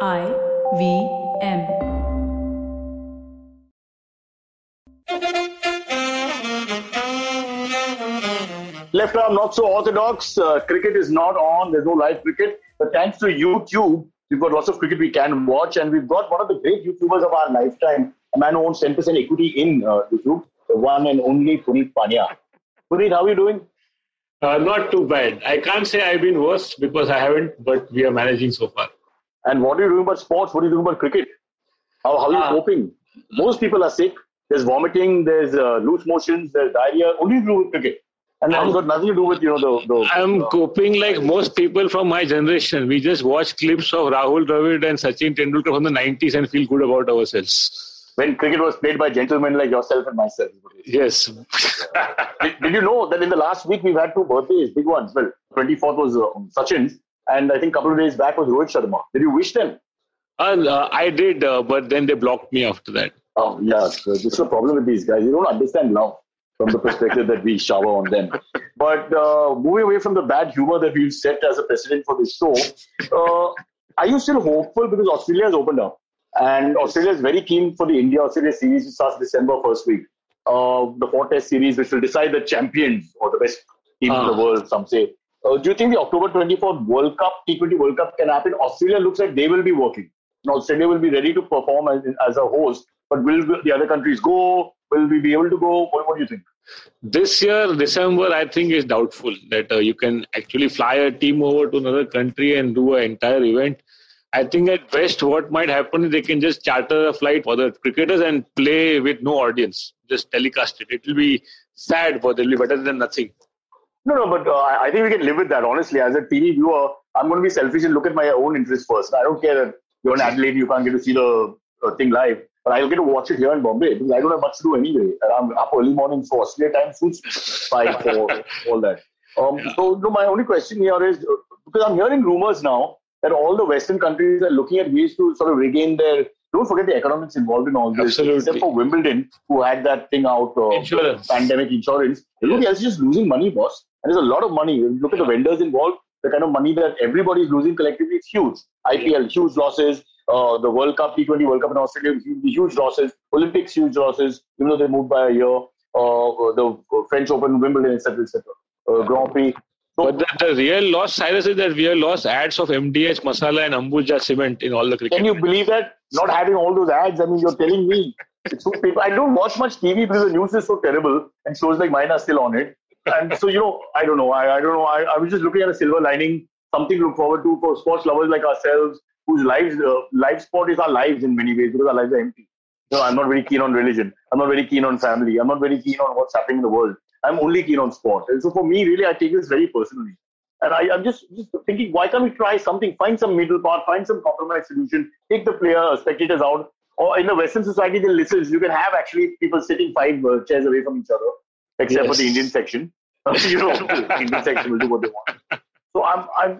I.V.M. Left arm not so orthodox. Cricket is not on. There's no live cricket. But thanks to YouTube, we've got lots of cricket we can watch. And we've got one of the great YouTubers of our lifetime, a man who owns 10% equity in YouTube, the one and only Puneet Panya. Puneet, how are you doing? Not too bad. I can't say I've been worse because I haven't, but we are managing so far. And what are you doing about sports? What are you doing about cricket? How are you coping? Most people are sick. There's vomiting, there's loose motions, there's diarrhea. Only to do with cricket. And I've got nothing to do with, I'm coping like most people from my generation. We just watch clips of Rahul Dravid and Sachin Tendulkar from the 90s and feel good about ourselves. When cricket was played by gentlemen like yourself and myself. Yes. Did you know that in the last week we've had two birthdays, big ones? Well, 24th was Sachin's, and I think a couple of days back was Rohit Sharma. Did you wish them? I did, but then they blocked me after that. Oh, yeah. This is the problem with these guys. You don't understand love from the perspective that we shower on them. But moving away from the bad humor that we've set as a precedent for this show, are you still hopeful? Because Australia has opened up. And Australia is very keen for the India-Australia series, which starts December first week. The 4-test series, which will decide the champions or the best team in the world, some say. Do you think the October 24th World Cup, T20 World Cup can happen? Australia looks like they will be working. And Australia will be ready to perform as a host. But will the other countries go? Will we be able to go? What do you think? This year, December, I think is doubtful that you can actually fly a team over to another country and do an entire event. I think at best what might happen is they can just charter a flight for the cricketers and play with no audience. Just telecast it. It will be sad, but it will be better than nothing. No, but I think we can live with that, honestly. As a TV viewer, I'm going to be selfish and look at my own interest first. I don't care that you're in Adelaide, you can't get to see the thing live. But I'll get to watch it here in Bombay because I don't have much to do anyway. I'm up early morning for Australia time, suits, 5, 4, all that. So, my only question here is, because I'm hearing rumours now, that all the Western countries are looking at ways to sort of regain their... Don't forget the economics involved in all this. Absolutely. Except for Wimbledon, who had that thing out. Insurance. Pandemic insurance. Everybody else is just losing money, boss. And there's a lot of money. Look at the vendors involved. The kind of money that everybody is losing collectively is huge. IPL, huge losses. The World Cup, T20 World Cup in Australia, huge losses. Olympics, huge losses. Even though they moved by a year. The French Open, Wimbledon, etc., etc. Grand Prix. So, but the real loss, Cyrus, is that we have lost ads of MDH, Masala and Ambuja cement in all the cricket. Can you believe that? Not having all those ads, I mean, you're telling me. I don't watch much TV because the news is so terrible and shows like mine are still on it. And so, I don't know. I was just looking at a silver lining, something to look forward to for sports lovers like ourselves, whose lives, live sport is our lives in many ways because our lives are empty. No, I'm not very keen on religion. I'm not very keen on family. I'm not very keen on what's happening in the world. I'm only keen on sport. And so for me, really, I take this very personally. And I'm just thinking, why can't we try something? Find some middle path, find some compromise solution, take the player, spectators out. Or in the Western society, they listen. You can have actually people sitting 5 chairs away from each other, except for the Indian section. The Indian section will do what they want. So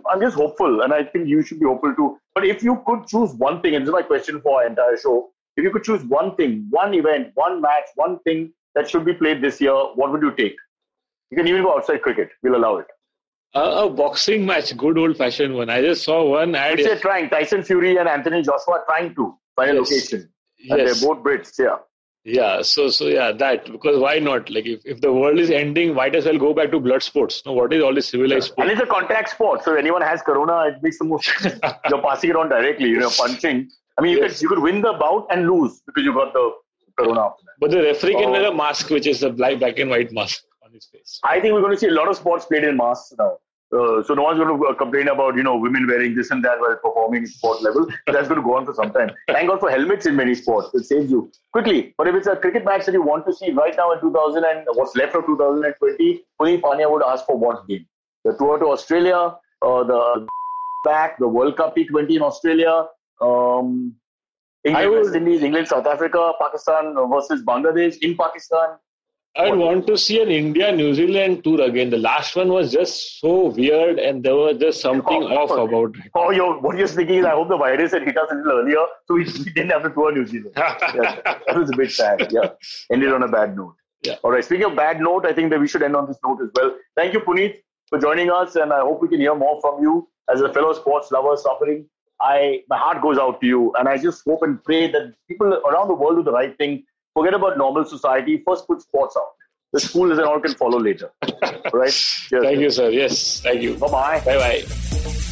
I'm just hopeful, and I think you should be hopeful too. But if you could choose one thing, and this is my question for our entire show, if you could choose one thing, one event, one match, one thing, that should be played this year, what would you take? You can even go outside cricket. We'll allow it. A boxing match, good old-fashioned one. I just saw one ad. Which they're trying. Tyson Fury and Anthony Joshua are trying to find a location. And they're both Brits, Yeah, so that. Because why not? Like, if the world is ending, why does well go back to blood sports? No, what is all this civilized sport? And it's a contact sport. So if anyone has corona, it makes the most... You're passing it on directly. You're punching. I mean, you could win the bout and lose because you got the... corona. But the referee can wear a mask, which is a black and white mask on his face. I think we're going to see a lot of sports played in masks now. So no one's going to complain about, women wearing this and that while performing sport level. That's going to go on for some time. Thank God for helmets in many sports. It saves you. Quickly, but if it's a cricket match that you want to see right now in 2000 and what's left of 2020, Puneet Panya would ask for what game? The tour to Australia, the World Cup T20 in Australia, West Indies, England, South Africa, Pakistan versus Bangladesh in Pakistan. I would want to see an India-New Zealand tour again. The last one was just so weird and there was just something off about it. What you're thinking is I hope the virus had hit us a little earlier so we didn't have to tour New Zealand. That was a bit sad. Yeah, ended on a bad note. Yeah. All right, speaking of bad note, I think that we should end on this note as well. Thank you, Puneet, for joining us and I hope we can hear more from you as a fellow sports lover suffering my heart goes out to you, and I just hope and pray that people around the world do the right thing. Forget about normal society. First, put sports out. The school is and all can follow later. Right? Yes. Thank you, sir. Yes. Thank you. Bye-bye. Bye-bye.